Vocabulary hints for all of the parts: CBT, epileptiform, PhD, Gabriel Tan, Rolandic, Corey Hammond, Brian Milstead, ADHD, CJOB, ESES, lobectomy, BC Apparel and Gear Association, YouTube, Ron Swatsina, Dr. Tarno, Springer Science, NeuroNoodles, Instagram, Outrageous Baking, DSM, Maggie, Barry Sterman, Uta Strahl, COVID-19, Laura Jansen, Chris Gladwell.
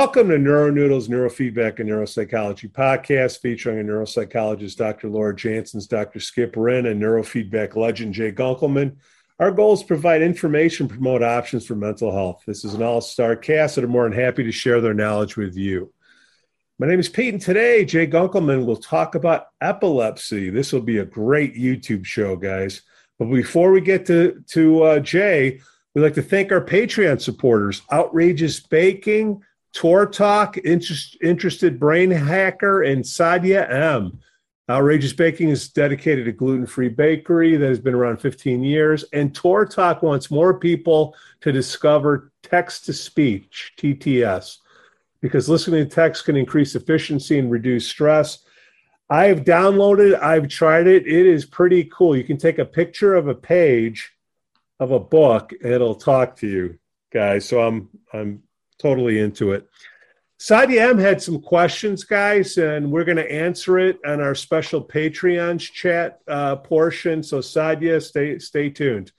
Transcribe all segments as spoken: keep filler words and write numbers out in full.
Welcome to NeuroNoodles Neurofeedback and Neuropsychology podcast featuring a neuropsychologist, Doctor Laura Jansen, Doctor Skip Wren, and neurofeedback legend, Jay Gunkelman. Our goal is to provide information, promote options for mental health. This is an all-star cast that are more than happy to share their knowledge with you. My name is Peyton. Today, Jay Gunkelman will talk about epilepsy. This will be a great YouTube show, guys. But before we get to, to uh, Jay, we'd like to thank our Patreon supporters, Outrageous Baking, Tor Talk, Interest, Interested Brain Hacker, and Sadia M. Outrageous Baking is dedicated to gluten-free bakery that has been around fifteen years, and Tor Talk wants more people to discover text-to-speech, T T S, because listening to text can increase efficiency and reduce stress. I've downloaded it. I've tried it. It is pretty cool. You can take a picture of a page of a book, it'll talk to you guys. So I'm I'm totally into it. Sadia M had some questions, guys, and we're going to answer it on our special Patreon's chat uh, portion. So Sadia, stay stay tuned.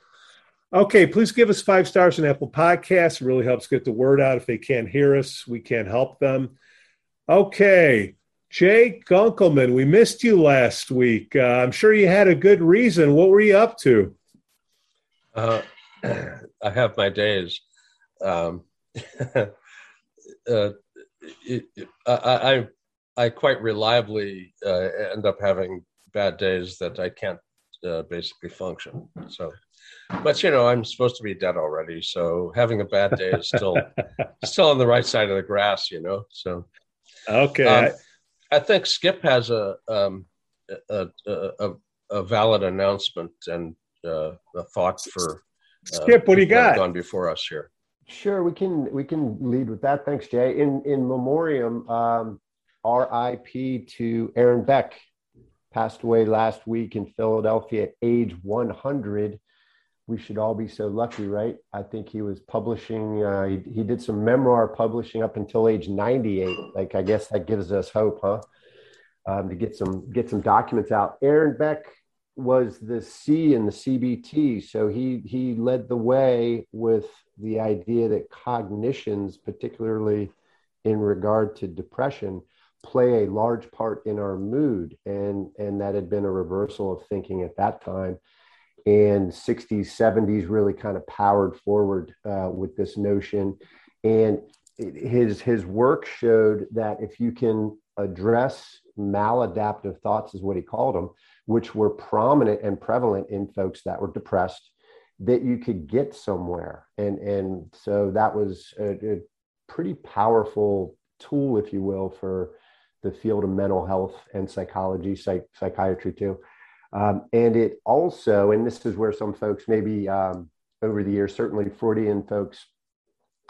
Okay, please give us five stars on Apple Podcasts. It really helps get the word out. If they can't hear us, we can't help them. Okay, Jay Gunkelman, we missed you last week. Uh, I'm sure you had a good reason. What were you up to? Uh, I have my days. Um, uh, it, it, I, I, I quite reliably uh, end up having bad days that I can't uh, basically function. So, but you know, I'm supposed to be dead already. So having a bad day is still, still on the right side of the grass, you know? So, okay. Um, I think Skip has a, um, a, a, a valid announcement and, Uh, a thought for uh, Skip. What do you got? Gone before us here. Sure, we can we can lead with that. Thanks, Jay. In in memoriam, um, R I P to Aaron Beck, passed away last week in Philadelphia at age one hundred. We should all be so lucky, right? I think he was publishing. Uh, he, he did some memoir publishing up until age ninety-eight. Like I guess that gives us hope, huh? Um, to get some get some documents out. Aaron Beck was the C in the C B T. So he, he led the way with the idea that cognitions, particularly in regard to depression, play a large part in our mood. And, and that had been a reversal of thinking at that time. And sixties, seventies really kind of powered forward uh, with this notion. And his, his work showed that if you can address maladaptive thoughts, is what he called them, which were prominent and prevalent in folks that were depressed, that you could get somewhere. And and so that was a, a pretty powerful tool, if you will, for the field of mental health and psychology, psych, psychiatry too. Um, and it also, and this is where some folks maybe um, over the years, certainly Freudian folks,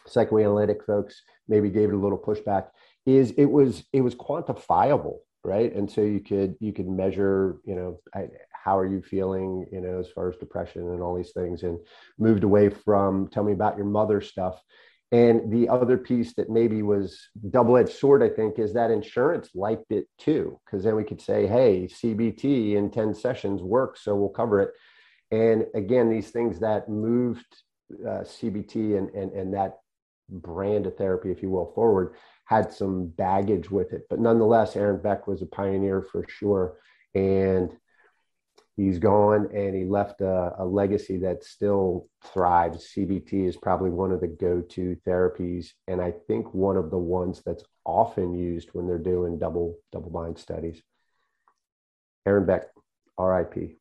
psychoanalytic folks, maybe gave it a little pushback, is it was it was quantifiable. Right. And so you could you could measure, you know, I, how are you feeling, you know, as far as depression and all these things, and moved away from tell me about your mother stuff. And the other piece that maybe was double-edged sword, I think, is that insurance liked it, too, because then we could say, hey, C B T in ten sessions works, so we'll cover it. And again, these things that moved uh, C B T and, and, and that brand of therapy, if you will, forward, had some baggage with it. But nonetheless, Aaron Beck was a pioneer for sure. And he's gone, and he left a, a legacy that still thrives. C B T is probably one of the go-to therapies. And I think one of the ones that's often used when they're doing double, double-blind studies. Aaron Beck, R I P.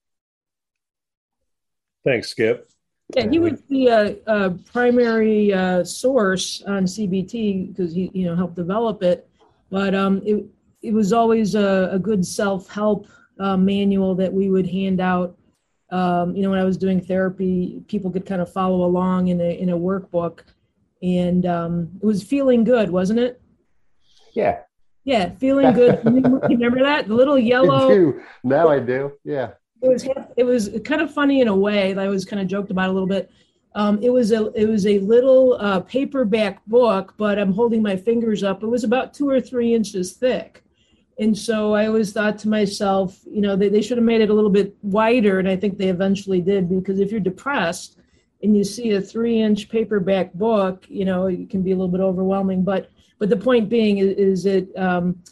Thanks, Skip. Yeah, he was the uh, uh, primary uh, source on C B T because he, you know, helped develop it. But um, it it was always a, a good self-help uh, manual that we would hand out. Um, you know, when I was doing therapy, people could kind of follow along in a in a workbook, and um, it was feeling good, wasn't it? Yeah. Yeah, feeling good. Remember that? The little yellow. I do. Now I do. Yeah. It was it was kind of funny in a way that I was kind of joked about a little bit. Um, it was a it was a little uh, paperback book, but I'm holding my fingers up. It was about two or three inches thick, and so I always thought to myself, you know, they, they should have made it a little bit wider, and I think they eventually did, because if you're depressed and you see a three-inch paperback book, you know, it can be a little bit overwhelming. But but the point being is, is it um,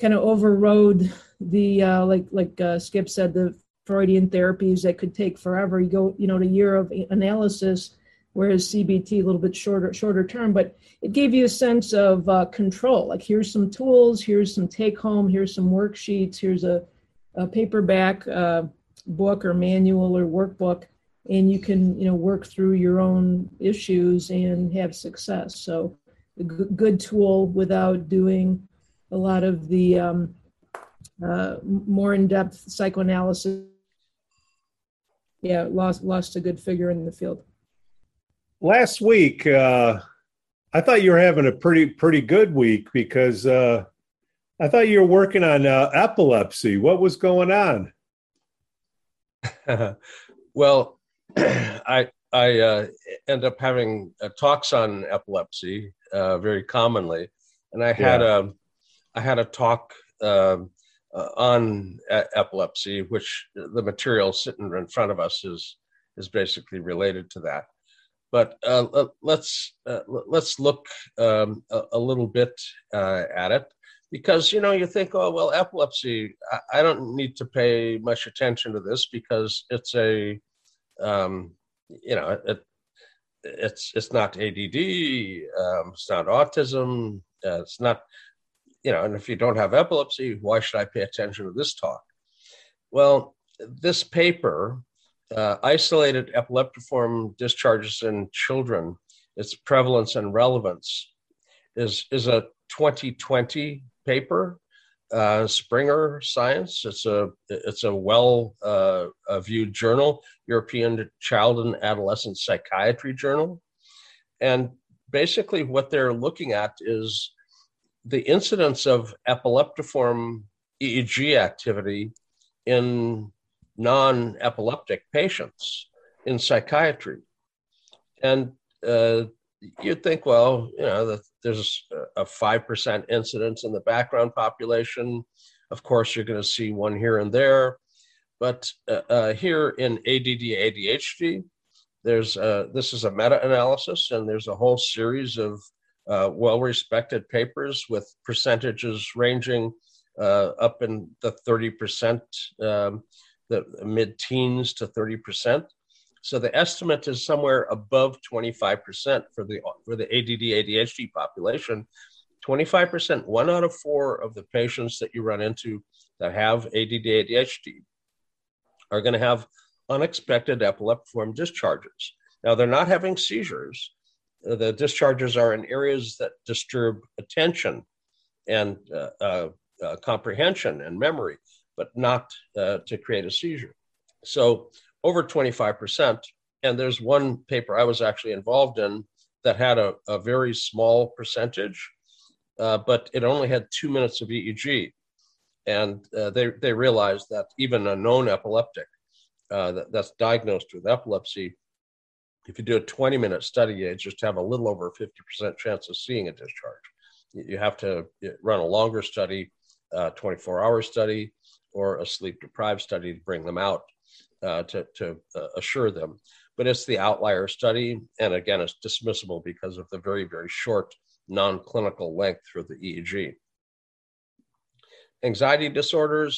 kind of overrode the uh, like like uh, Skip said, the Freudian therapies that could take forever. You go, you know, to a year of analysis, whereas C B T a little bit shorter shorter term. But it gave you a sense of uh, control. Like, here's some tools, here's some take home, here's some worksheets, here's a, a paperback uh, book or manual or workbook. And you can, you know, work through your own issues and have success. So a g- good tool without doing a lot of the um, uh, more in-depth psychoanalysis. Yeah, lost lost a good figure in the field. Last week, uh, I thought you were having a pretty pretty good week because uh, I thought you were working on uh, epilepsy. What was going on? Well, I I uh, end up having uh, talks on epilepsy uh, very commonly, and I had yeah. a I had a talk uh, uh, on uh, epilepsy, which the material sitting in front of us is is basically related to that. But uh, let's uh, let's look um, a, a little bit uh, at it, because you know you think, oh well, epilepsy, I, I don't need to pay much attention to this because it's a Um, you know, it, it's it's not A D D, um, it's not autism, uh, it's not, you know, and if you don't have epilepsy, why should I pay attention to this talk? Well, this paper, uh, Isolated Epileptiform Discharges in Children, Its Prevalence and Relevance, is, is a twenty twenty paper, uh, Springer Science. It's a it's a well uh, a viewed journal, European Child and Adolescent Psychiatry Journal, and basically what they're looking at is the incidence of epileptiform E E G activity in non-epileptic patients in psychiatry, and uh, you'd think, well, you know, that there's a five percent incidence in the background population. Of course, you're going to see one here and there. But uh, uh, here in A D D A D H D, there's a, this is a meta-analysis, and there's a whole series of uh, well-respected papers with percentages ranging uh, up in the thirty percent, um, the mid-teens to thirty percent. So the estimate is somewhere above twenty-five percent for the for the A D D A D H D population. twenty-five percent, one out of four of the patients that you run into that have A D D A D H D are going to have unexpected epileptiform discharges. Now, they're not having seizures. The discharges are in areas that disturb attention and uh, uh, uh, comprehension and memory, but not uh, to create a seizure. So over twenty-five percent. And there's one paper I was actually involved in that had a, a very small percentage, uh, but it only had two minutes of E E G. And uh, they, they realized that even a known epileptic uh, that, that's diagnosed with epilepsy, if you do a twenty-minute study, you just have a little over a fifty percent chance of seeing a discharge. You have to run a longer study, a twenty-four hour study, or a sleep-deprived study to bring them out. Uh, to, to uh, assure them. But it's the outlier study. And again, it's dismissible because of the very, very short non-clinical length for the E E G. Anxiety disorders,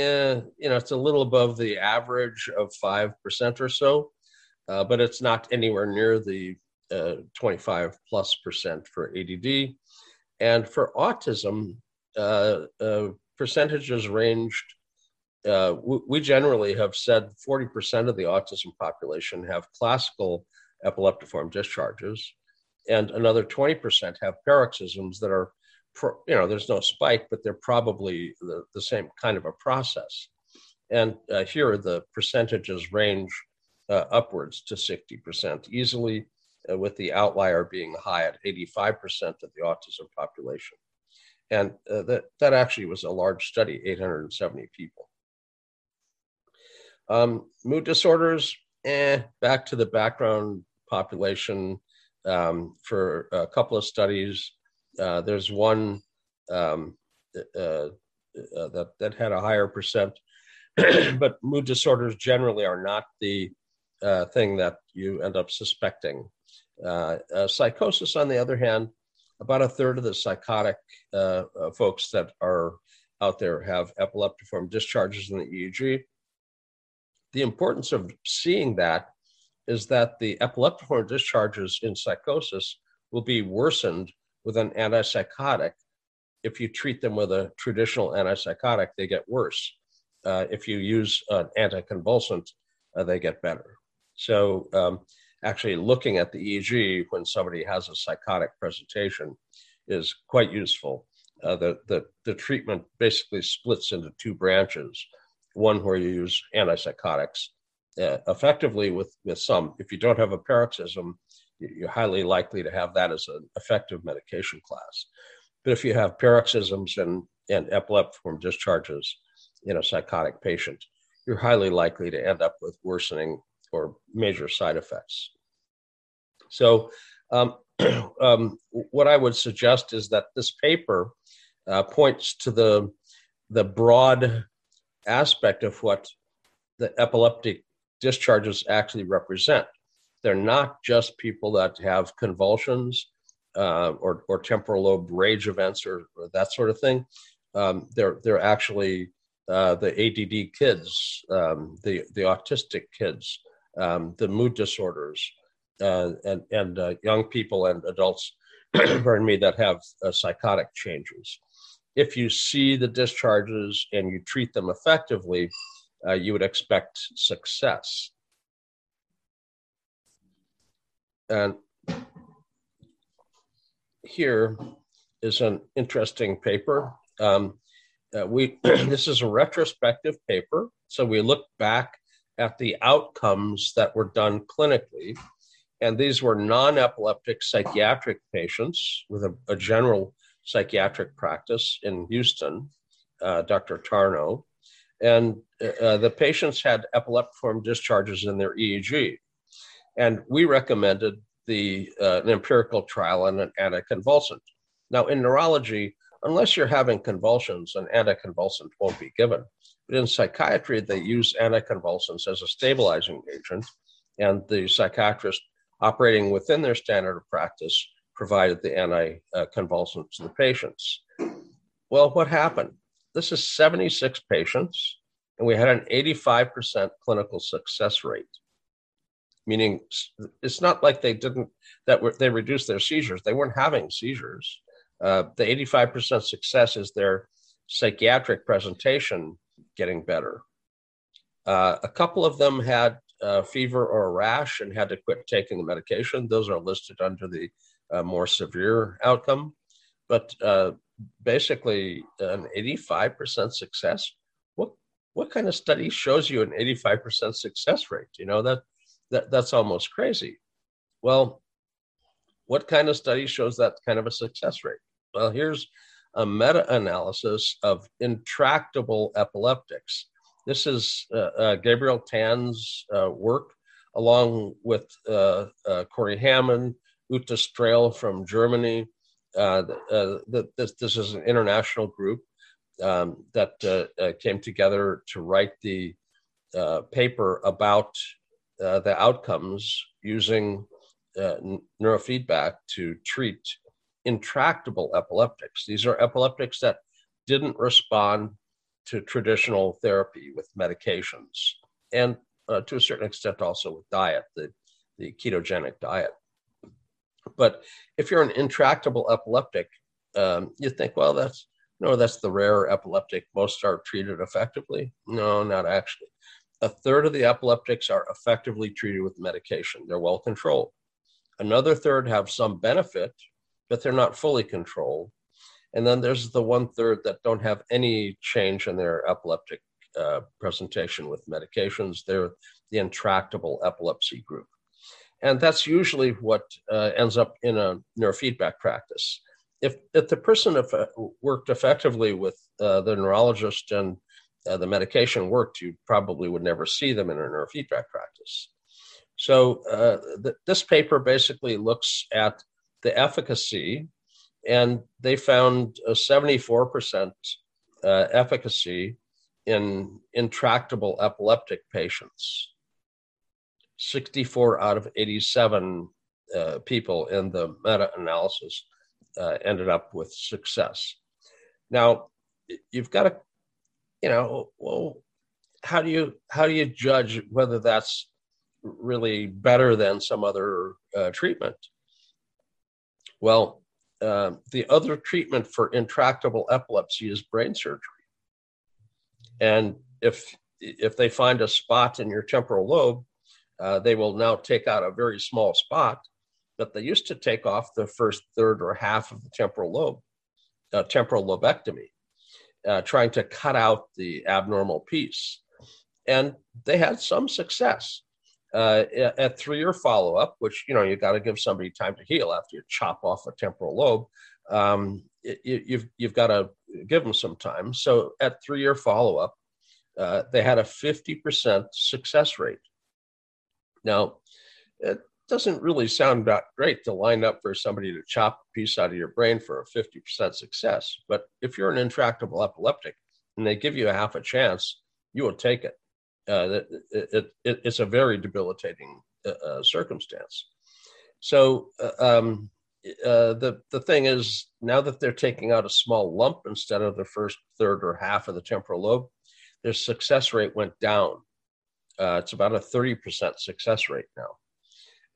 yeah, you know, it's a little above the average of five percent or so, uh, but it's not anywhere near the uh, twenty-five plus percent for A D D. And for autism, uh, uh, percentages ranged. Uh, we generally have said forty percent of the autism population have classical epileptiform discharges, and another twenty percent have paroxysms that are, pro, you know, there's no spike, but they're probably the, the same kind of a process. And uh, here the percentages range uh, upwards to sixty percent easily, uh, with the outlier being high at eighty-five percent of the autism population. And uh, that, that actually was a large study, eight hundred seventy people. Um, mood disorders, eh, back to the background population um, for a couple of studies. Uh, there's one um, uh, uh, that, that had a higher percent, but mood disorders generally are not the uh, thing that you end up suspecting. Uh, uh, psychosis, on the other hand, about a third of the psychotic uh, uh, folks that are out there have epileptiform discharges in the E E G. The importance of seeing that is that the epileptiform discharges in psychosis will be worsened with an antipsychotic. If you treat them with a traditional antipsychotic, they get worse. Uh, if you use an anticonvulsant, uh, they get better. So um, actually looking at the E E G when somebody has a psychotic presentation is quite useful. Uh, the, the, the treatment basically splits into two branches, one where you use antipsychotics uh, effectively with, with some. If you don't have a paroxysm, you're highly likely to have that as an effective medication class. But if you have paroxysms and, and epileptiform discharges in a psychotic patient, you're highly likely to end up with worsening or major side effects. So um, um, what I would suggest is that this paper uh, points to the, the broad aspect of what the epileptic discharges actually represent. They're not just people that have convulsions Uh, or, or temporal lobe rage events or, or that sort of thing. Um, they're, they're actually uh, the A D D kids, um, the, the autistic kids, um, the mood disorders, uh, and, and uh, young people and adults, pardon me, that have uh, psychotic changes. If you see the discharges and you treat them effectively, uh, you would expect success. And here is an interesting paper. Um, uh, we this is a retrospective paper, so we look back at the outcomes that were done clinically, and these were non-epileptic psychiatric patients with a, a general psychiatric practice in Houston, uh, Doctor Tarno, and uh, the patients had epileptiform discharges in their E E G, and we recommended the uh, an empirical trial and an anticonvulsant. Now in neurology, unless you're having convulsions, an anticonvulsant won't be given. But in psychiatry, they use anticonvulsants as a stabilizing agent, and the psychiatrist operating within their standard of practice provided the anticonvulsant to the patients. Well, what happened? This is seventy-six patients, and we had an eighty-five percent clinical success rate. Meaning, it's not like they didn't, that were, they reduced their seizures. They weren't having seizures. Uh, the eighty-five percent success is their psychiatric presentation getting better. Uh, a couple of them had uh, fever or a rash and had to quit taking the medication. Those are listed under the uh, more severe outcome. But uh, basically, an eighty-five percent success. What what kind of study shows you an eighty-five percent success rate? You know, that. That, that's almost crazy. Well, what kind of study shows that kind of a success rate? Well, here's a meta-analysis of intractable epileptics. This is uh, uh, Gabriel Tan's uh, work, along with uh, uh, Corey Hammond, Uta Strahl from Germany. Uh, uh, the, this, this is an international group um, that uh, uh, came together to write the uh, paper about Uh, the outcomes using uh, neurofeedback to treat intractable epileptics. These are epileptics that didn't respond to traditional therapy with medications and uh, to a certain extent also with diet, the, the ketogenic diet. But if you're an intractable epileptic, um, you think, well, that's, no, that's the rare epileptic. Most are treated effectively. No, not actually. A third of the epileptics are effectively treated with medication. They're well controlled. Another third have some benefit, but they're not fully controlled. And then there's the one third that don't have any change in their epileptic uh, presentation with medications. They're the intractable epilepsy group. And that's usually what uh, ends up in a neurofeedback practice. If, if the person eff- worked effectively with uh, the neurologist and Uh, the medication worked, you probably would never see them in a neurofeedback practice. So uh, th- this paper basically looks at the efficacy, and they found a seventy-four percent uh, efficacy in intractable epileptic patients. sixty-four out of eighty-seven uh, people in the meta-analysis uh, ended up with success. Now, you've got to, you know, well, how do you how do you judge whether that's really better than some other uh, treatment? Well, uh, the other treatment for intractable epilepsy is brain surgery, and if if they find a spot in your temporal lobe, uh, they will now take out a very small spot, but they used to take off the first third or half of the temporal lobe, uh, temporal lobectomy, uh, trying to cut out the abnormal piece. And they had some success uh, at three-year follow-up, which, you know, you got to give somebody time to heal after you chop off a temporal lobe. Um, you, you've you've got to give them some time. So at three-year follow-up, Uh, they had a fifty percent success rate. Now, it doesn't really sound that great to line up for somebody to chop a piece out of your brain for a fifty percent success. But if you're an intractable epileptic and they give you a half a chance, you will take it. Uh, it, it, it it's a very debilitating uh, circumstance. So uh, um, uh, the, the thing is, now that they're taking out a small lump instead of the first third or half of the temporal lobe, their success rate went down. Uh, it's about a thirty percent success rate now.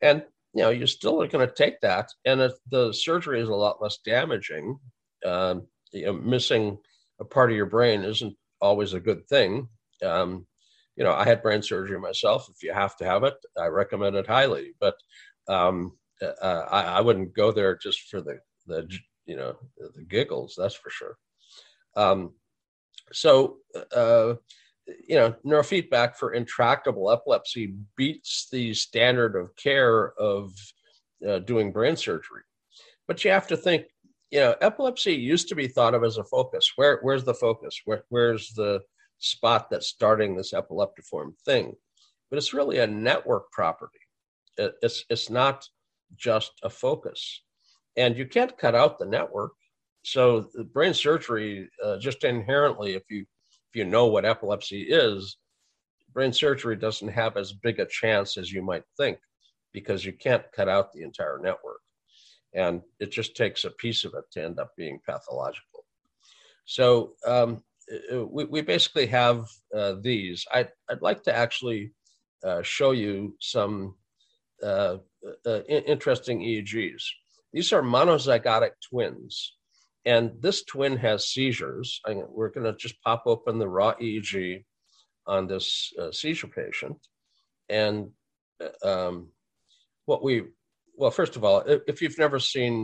And, you know, you still are going to take that. And it, the surgery is a lot less damaging. Um, you know, missing a part of your brain isn't always a good thing. Um, you know, I had brain surgery myself. If you have to have it, I recommend it highly. But um, uh, I, I wouldn't go there just for the, the you know, the giggles, that's for sure. Um, So, uh, you know, neurofeedback for intractable epilepsy beats the standard of care of uh, doing brain surgery. But you have to think, you know, epilepsy used to be thought of as a focus. Where, where's the focus? Where, where's the spot that's starting this epileptiform thing? But it's really a network property. It, it's, it's not just a focus. And you can't cut out the network. So the brain surgery, uh, just inherently, if you if you know what epilepsy is, brain surgery doesn't have as big a chance as you might think, because you can't cut out the entire network. And it just takes a piece of it to end up being pathological. So um, we, we basically have uh, these. I'd, I'd like to actually uh, show you some uh, uh, interesting E E Gs. These are monozygotic twins. And this twin has seizures. I, we're going to just pop open the raw E E G on this uh, seizure patient. And um, what we, well, first of all, if, if you've never seen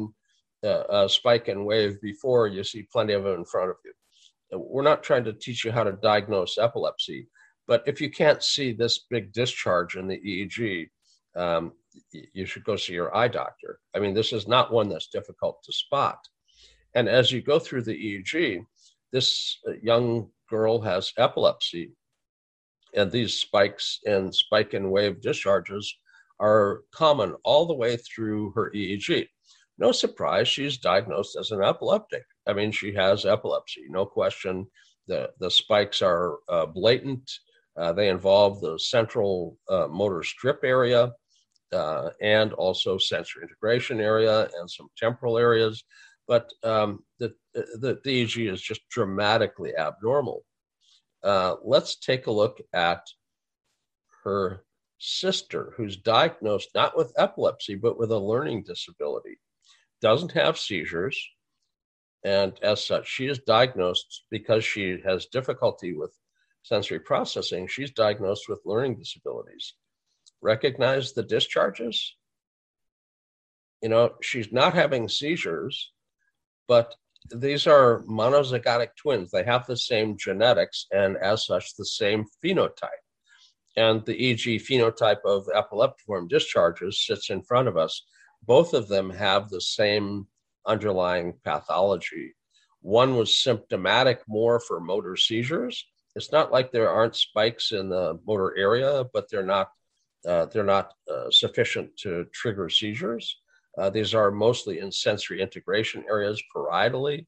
uh, a spike and wave before, you see plenty of them in front of you. We're not trying to teach you how to diagnose epilepsy, but if you can't see this big discharge in the E E G, um, you should go see your eye doctor. I mean, this is not one that's difficult to spot. And as you go through the E E G, this young girl has epilepsy, and these spikes and spike and wave discharges are common all the way through her E E G. No surprise, she's diagnosed as an epileptic. I mean, she has epilepsy, no question. The, the spikes are uh, blatant. Uh, they involve the central uh, motor strip area uh, and also sensory integration area and some temporal areas. But um, the, the, the E E G is just dramatically abnormal. Uh, let's take a look at her sister, who's diagnosed not with epilepsy, but with a learning disability, doesn't have seizures. And as such, she is diagnosed, because she has difficulty with sensory processing, she's diagnosed with learning disabilities. Recognize the discharges? You know, she's not having seizures, but these are monozygotic twins. They have the same genetics and, as such, the same phenotype. And the E E G phenotype of epileptiform discharges sits in front of us. Both of them have the same underlying pathology. One was symptomatic more for motor seizures. It's not like there aren't spikes in the motor area, but they're not uh, they're not uh, sufficient to trigger seizures. Uh, these are mostly in sensory integration areas parietally,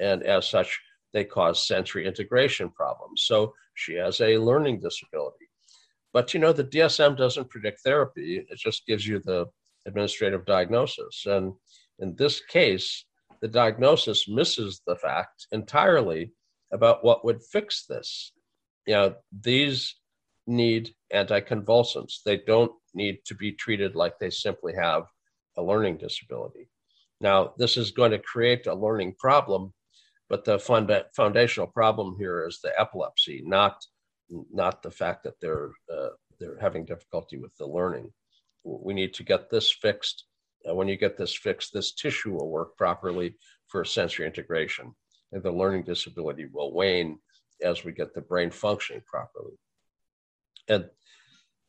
and as such, they cause sensory integration problems. So she has a learning disability. But, you know, the D S M doesn't predict therapy. It just gives you the administrative diagnosis. And in this case, the diagnosis misses the fact entirely about what would fix this. You know, these need anticonvulsants. They don't need to be treated like they simply have a learning disability. Now, this is going to create a learning problem, but the funda- foundational problem here is the epilepsy, not not the fact that they're uh, they're having difficulty with the learning. We need to get this fixed. Uh, when you get this fixed, this tissue will work properly for sensory integration, and the learning disability will wane as we get the brain functioning properly. And,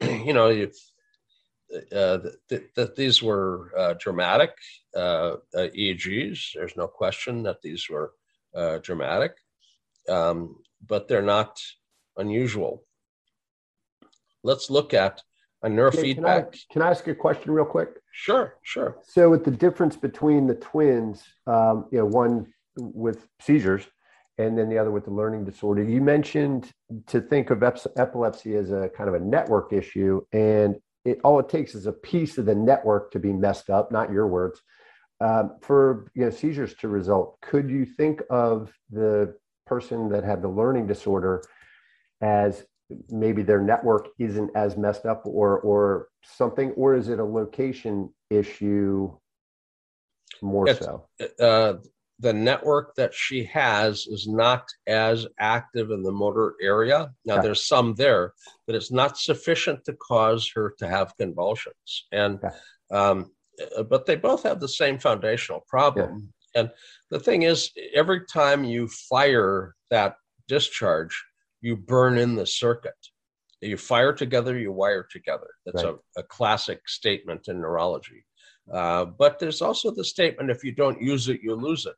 you know, you, uh, th- th- th- these were uh, dramatic uh, uh, E E Gs. There's no question that these were uh, dramatic, um, but they're not unusual. Let's look at a neurofeedback. Can I, can I ask you a question real quick? Sure, sure. So with the difference between the twins, um, you know, one with seizures and then the other with the learning disorder, you mentioned to think of ep- epilepsy as a kind of a network issue, and it all it takes is a piece of the network to be messed up, not your words, um, for you know, seizures to result. Could you think of the person that had the learning disorder as maybe their network isn't as messed up or or something, or is it a location issue more it's, so? Uh, the network that she has is not as active in the motor area. Now, okay. There's some there, but it's not sufficient to cause her to have convulsions. And okay. um, but they both have the same foundational problem. Yeah. And the thing is, every time you fire that discharge, you burn in the circuit. You fire together, you wire together. That's right. a, a classic statement in neurology. Uh, but there's also the statement, if you don't use it, you lose it.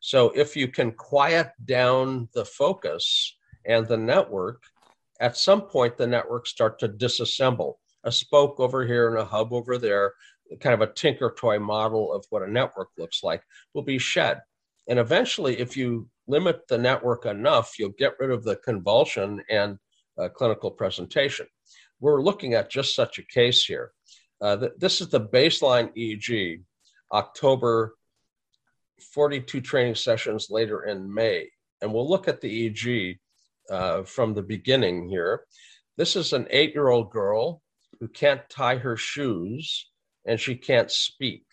So if you can quiet down the focus and the network, at some point, the networks start to disassemble. A spoke over here and a hub over there, kind of a tinker toy model of what a network looks like, will be shed. And eventually, if you limit the network enough, you'll get rid of the convulsion and uh, clinical presentation. We're looking at just such a case here. Uh, th- this is the baseline E E G, October, forty-two training sessions later in May. And we'll look at the E E G uh, from the beginning here. This is an eight-year-old girl who can't tie her shoes and she can't speak.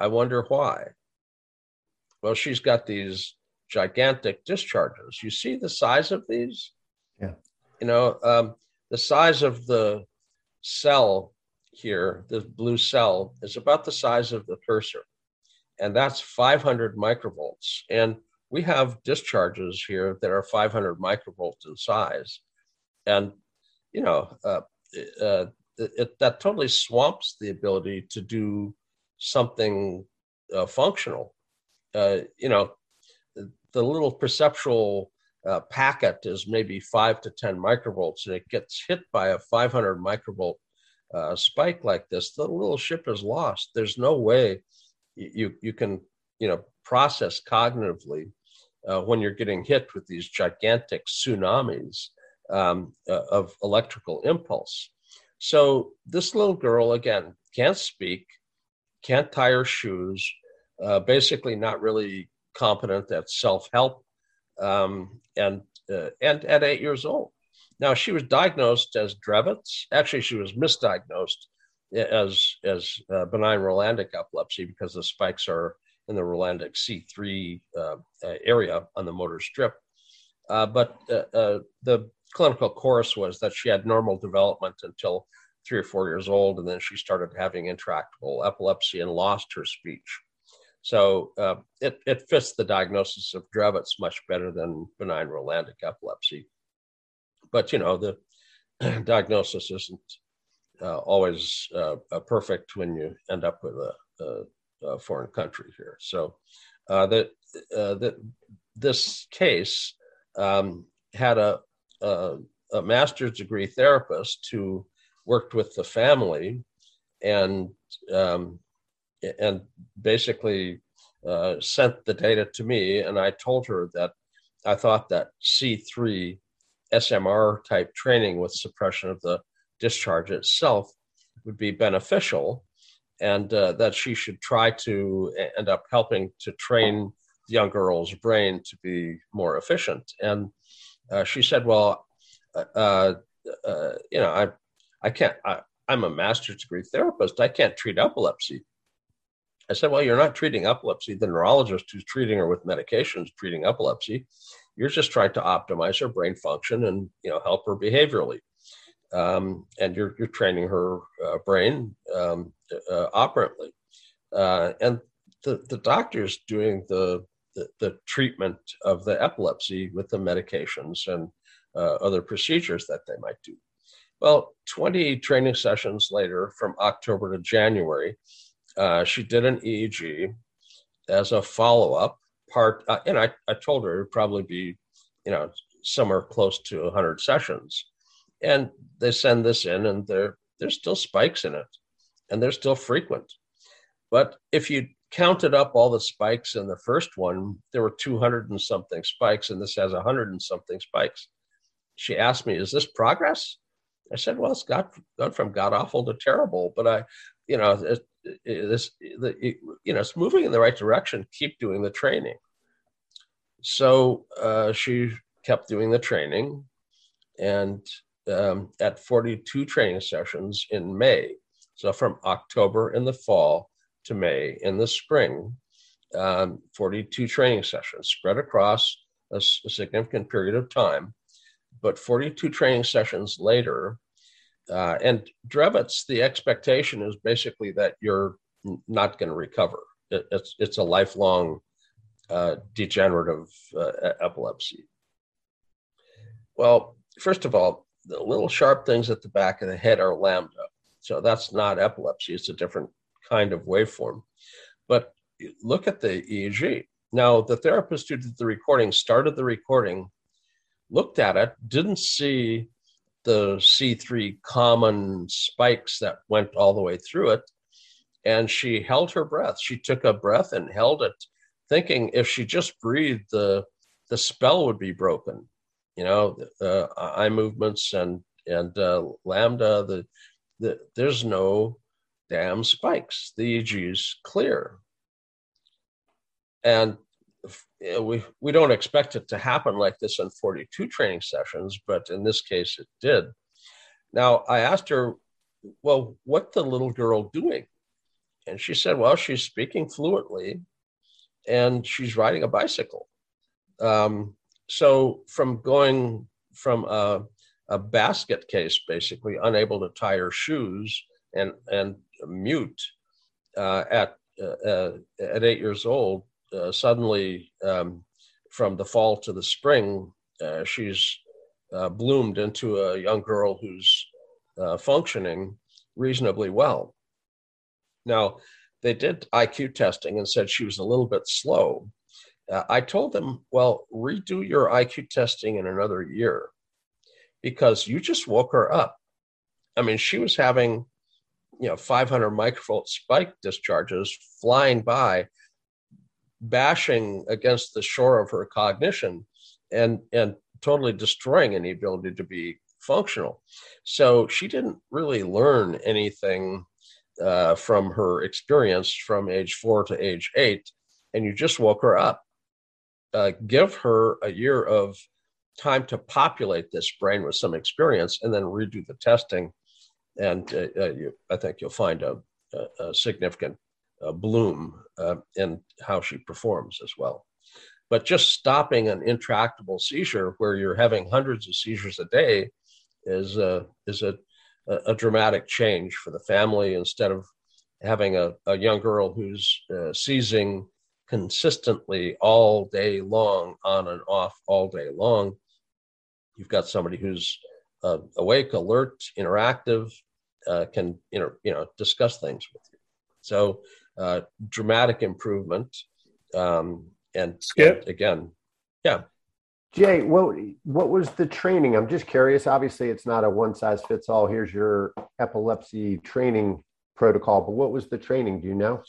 I wonder why. Well, she's got these gigantic discharges. You see the size of these? Yeah. You know, um, the size of the cell here, the blue cell, is about the size of the cursor. And that's five hundred microvolts. And we have discharges here that are five hundred microvolts in size. And, you know, uh, uh, it, it, that totally swamps the ability to do something uh, functional. Uh, you know, the little perceptual uh, packet is maybe five to ten microvolts, and it gets hit by a five hundred microvolt uh, spike like this. The little ship is lost. There's no way you you can, you know, process cognitively uh, when you're getting hit with these gigantic tsunamis um, uh, of electrical impulse. So this little girl, again, can't speak, can't tie her shoes, Uh, basically not really competent at self-help, um, and uh, and at eight years old. Now, she was diagnosed as Dravet's. Actually, she was misdiagnosed as as uh, benign Rolandic epilepsy because the spikes are in the Rolandic C three uh, area on the motor strip. Uh, but uh, uh, the clinical course was that she had normal development until three or four years old, and then she started having intractable epilepsy and lost her speech. So uh, it, it fits the diagnosis of Dravet's much better than benign Rolandic epilepsy. But, you know, the diagnosis isn't uh, always uh, perfect when you end up with a, a, a foreign country here. So uh, that uh, that this case um, had a, a, a master's degree therapist who worked with the family and um and basically uh, sent the data to me. And I told her that I thought that C three S M R type training with suppression of the discharge itself would be beneficial, and uh, that she should try to end up helping to train the young girl's brain to be more efficient. And uh, she said, well, uh, uh, you know, I I can't, I, I'm a master's degree therapist. I can't treat epilepsy. I said, well, you're not treating epilepsy. The neurologist who's treating her with medications is treating epilepsy. You're just trying to optimize her brain function and, you know, help her behaviorally. Um, and you're, you're training her uh, brain um, uh, operantly. Uh, and the, the doctor's doing the, the, the treatment of the epilepsy with the medications and uh, other procedures that they might do. Well, twenty training sessions later, from October to January, uh, she did an E E G as a follow-up part. Uh, and I, I told her it would probably be, you know, somewhere close to one hundred sessions. And they send this in, and there there's still spikes in it, and they're still frequent. But if you counted up all the spikes in the first one, there were two hundred and something spikes, and this has one hundred and something spikes. She asked me, is this progress? I said, well, it's got gone from god awful to terrible, but I, you know, it, it, this, the, it, you know, it's moving in the right direction. Keep doing the training. So uh, she kept doing the training, and Um, at forty-two training sessions in May. So from October in the fall to May in the spring, um, forty-two training sessions spread across a, a significant period of time. But forty-two training sessions later, uh, and Dravet's, the expectation is basically that you're not going to recover. It, it's, it's a lifelong uh, degenerative uh, epilepsy. Well, first of all, the little sharp things at the back of the head are lambda. So that's not epilepsy. It's a different kind of waveform. But look at the E E G. Now, the therapist who did the recording started the recording, looked at it, didn't see the C three common spikes that went all the way through it. And she held her breath. She took a breath and held it, thinking if she just breathed, the, the spell would be broken. You know, uh, eye movements and and uh, lambda. The, the there's no damn spikes. The E E G is clear, and we we don't expect it to happen like this in forty-two training sessions, but in this case, it did. Now I asked her, well, what the little girl doing? And she said, well, she's speaking fluently, and she's riding a bicycle. Um, So from going from a, a basket case, basically unable to tie her shoes and and mute uh, at uh, uh, at eight years old, uh, suddenly um, from the fall to the spring, uh, she's uh, bloomed into a young girl who's uh, functioning reasonably well. Now, they did I Q testing and said she was a little bit slow. Uh, I told them, well, redo your I Q testing in another year because you just woke her up. I mean, she was having, you know, five hundred microvolt spike discharges flying by, bashing against the shore of her cognition and, and totally destroying any ability to be functional. So she didn't really learn anything uh, from her experience from age four to age eight, and you just woke her up. Uh, give her a year of time to populate this brain with some experience and then redo the testing. And uh, uh, you, I think you'll find a, a, a significant uh, bloom uh, in how she performs as well. But just stopping an intractable seizure where you're having hundreds of seizures a day is, uh, is a, a dramatic change for the family. Instead of having a, a young girl who's uh, seizing consistently all day long, on and off all day long, you've got somebody who's uh, awake, alert, interactive, uh, can you know, you know discuss things with you. So uh, dramatic improvement, um, and Skip again, yeah. Jay, what what was the training? I'm just curious. Obviously, it's not a one size fits all. Here's your epilepsy training protocol, but what was the training? Do you know?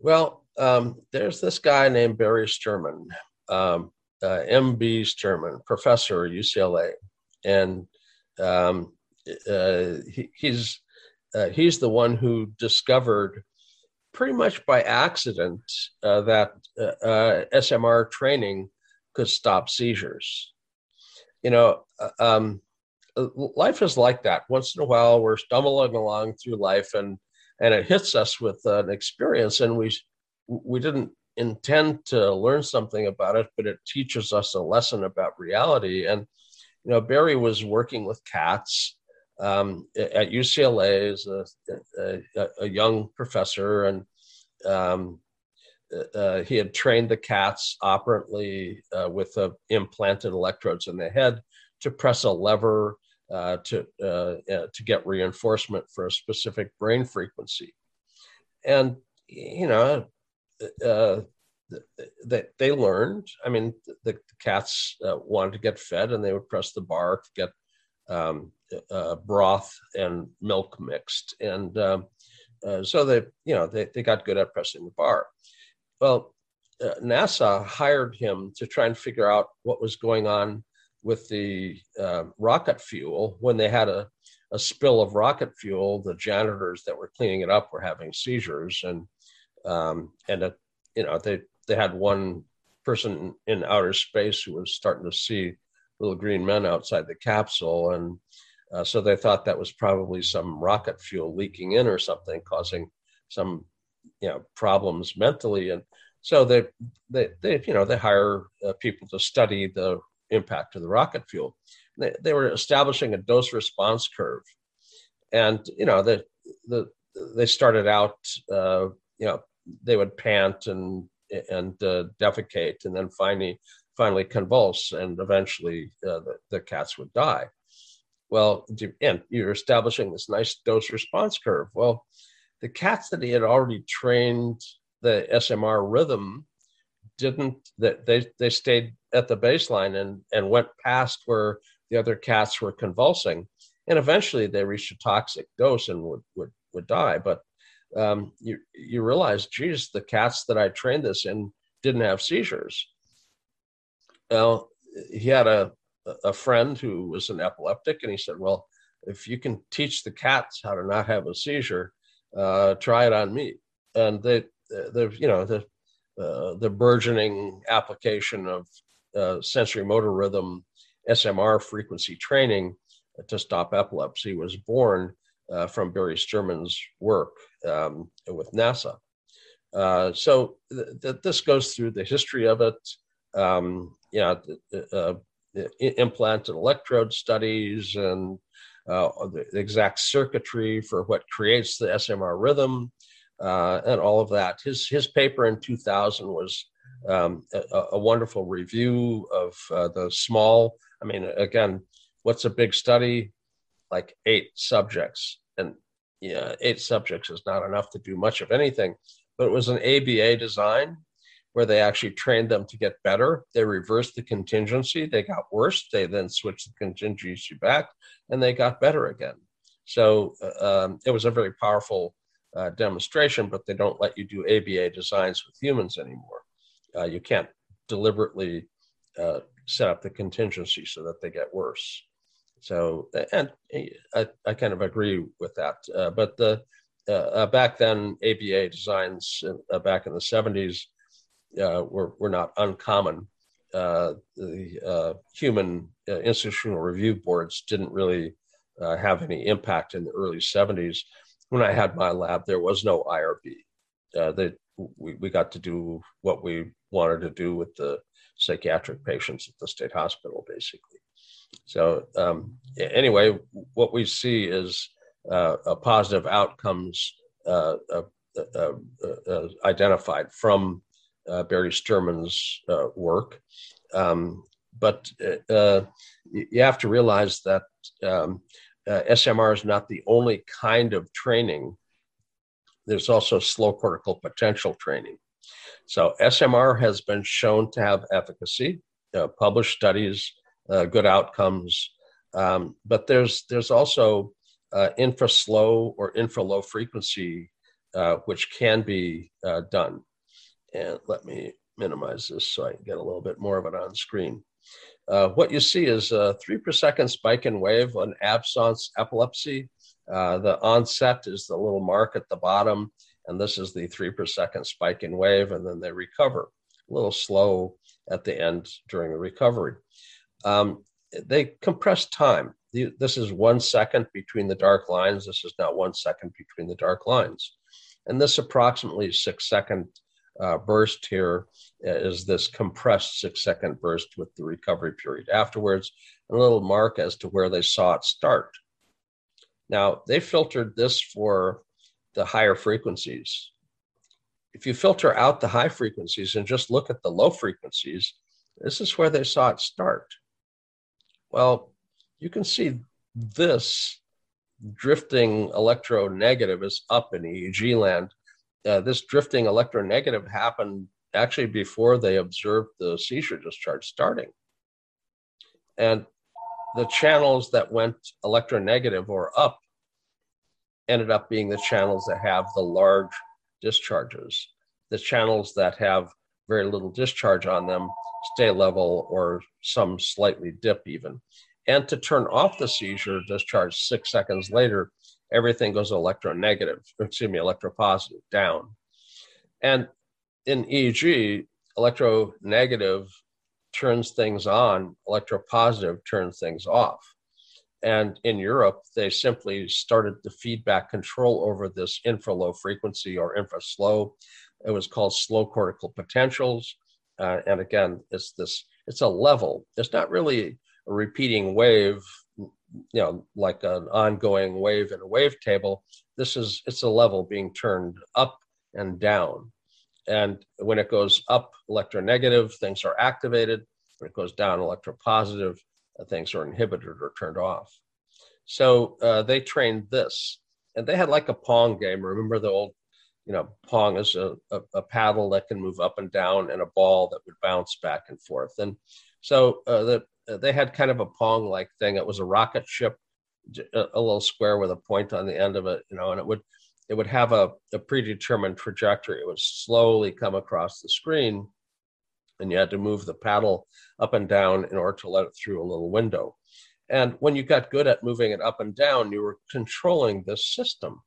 Well. Um, there's this guy named Barry Sterman, um, uh, M B Sterman, professor at U C L A, and um, uh, he, he's uh, he's the one who discovered, pretty much by accident, uh, that uh, uh, S M R training could stop seizures. You know, um, life is like that. Once in a while, we're stumbling along through life, and and it hits us with an experience, and we we didn't intend to learn something about it, but it teaches us a lesson about reality. And you know, Barry was working with cats um, at U C L A as a, a, a young professor, and um, uh, he had trained the cats operantly uh, with uh, implanted electrodes in the head to press a lever uh, to uh, uh, to get reinforcement for a specific brain frequency. And you know, Uh, they, they learned. I mean, the cats uh, wanted to get fed, and they would press the bar to get um, uh, broth and milk mixed. And um, uh, so they, you know, they, they got good at pressing the bar. Well, uh, NASA hired him to try and figure out what was going on with the uh, rocket fuel. When they had a, a spill of rocket fuel, the janitors that were cleaning it up were having seizures. And Um, and, uh, you know, they, they had one person in outer space who was starting to see little green men outside the capsule. And uh, so they thought that was probably some rocket fuel leaking in or something, causing some, you know, problems mentally. And so they, they, they you know, they hire uh, people to study the impact of the rocket fuel. They, they were establishing a dose response curve. And, you know, the, the, they started out, uh, you know, they would pant and and uh, defecate, and then finally finally convulse, and eventually uh, the, the cats would die. Well, and you're establishing this nice dose response curve. Well, the cats that he had already trained the S M R rhythm didn't, that they they stayed at the baseline and and went past where the other cats were convulsing, and eventually they reached a toxic dose and would would, would die. But Um, you you realize, geez, the cats that I trained this in didn't have seizures. Well, he had a a friend who was an epileptic, and he said, "Well, if you can teach the cats how to not have a seizure, uh, try it on me." And they, the you know the uh, the burgeoning application of uh, sensory motor rhythm S M R frequency training to stop epilepsy was born uh, from Barry Sterman's work Um, with NASA. Uh, so th- th- this goes through the history of it. Um, you know, th- uh, implant and electrode studies, and uh, the exact circuitry for what creates the S M R rhythm, uh, and all of that. His his paper in two thousand was um, a, a wonderful review of uh, the small, I mean, again, what's a big study? Like eight subjects. And yeah, eight subjects is not enough to do much of anything, but it was an A B A design where they actually trained them to get better. They reversed the contingency. They got worse. They then switched the contingency back, and they got better again. So um, it was a very powerful uh, demonstration, but they don't let you do A B A designs with humans anymore. Uh, you can't deliberately uh, set up the contingency so that they get worse. So, and I, I kind of agree with that. Uh, but the uh, back then, A B A designs uh, back in the seventies uh, were, were not uncommon. Uh, the uh, human uh, institutional review boards didn't really uh, have any impact in the early seventies. When I had my lab, there was no I R B. Uh, they, we, we got to do what we wanted to do with the psychiatric patients at the state hospital, basically. So um, anyway, what we see is uh, a positive outcomes uh, uh, uh, uh, uh, identified from uh, Barry Sterman's uh, work. Um, but uh, you have to realize that um, uh, S M R is not the only kind of training. There's also slow cortical potential training. So S M R has been shown to have efficacy, uh, published studies, Uh, good outcomes, um, but there's there's also uh, infra slow or infra low frequency, uh, which can be uh, done. And let me minimize this so I can get a little bit more of it on screen. uh, what you see is a three per second spike in wave on absence epilepsy. Uh, the onset is the little mark at the bottom, and this is the three per second spike in wave, and then they recover. A little slow at the end during the recovery. Um, they compress time. The, this is one second between the dark lines. This is not one second between the dark lines. And this approximately six second uh, burst here is this compressed six second burst with the recovery period afterwards, and a little mark as to where they saw it start. Now, they filtered this for the higher frequencies. If you filter out the high frequencies and just look at the low frequencies, this is where they saw it start. Well, you can see this drifting electronegative is up in E E G land. Uh, this drifting electronegative happened actually before they observed the seizure discharge starting. And the channels that went electronegative or up ended up being the channels that have the large discharges. The channels that have very little discharge on them stay level or some slightly dip even. And to turn off the seizure discharge six seconds later, everything goes electronegative, excuse me, electropositive, down. And in E E G, electronegative turns things on, electropositive turns things off. And in Europe, they simply started the feedback control over this infra-low frequency or infra-slow. It was called slow cortical potentials. Uh, and again, it's this, it's a level. It's not really a repeating wave, you know, like an ongoing wave in a wave table. This is, it's a level being turned up and down. And when it goes up electronegative, things are activated. When it goes down electropositive, things are inhibited or turned off. So uh, they trained this, and they had like a Pong game. Remember the old, you know, Pong is a, a, a paddle that can move up and down and a ball that would bounce back and forth. And so uh, the, they had kind of a Pong-like thing. It was a rocket ship, a, a little square with a point on the end of it, you know, and it would it would have a, a predetermined trajectory. It would slowly come across the screen, and you had to move the paddle up and down in order to let it through a little window. And when you got good at moving it up and down, you were controlling this system.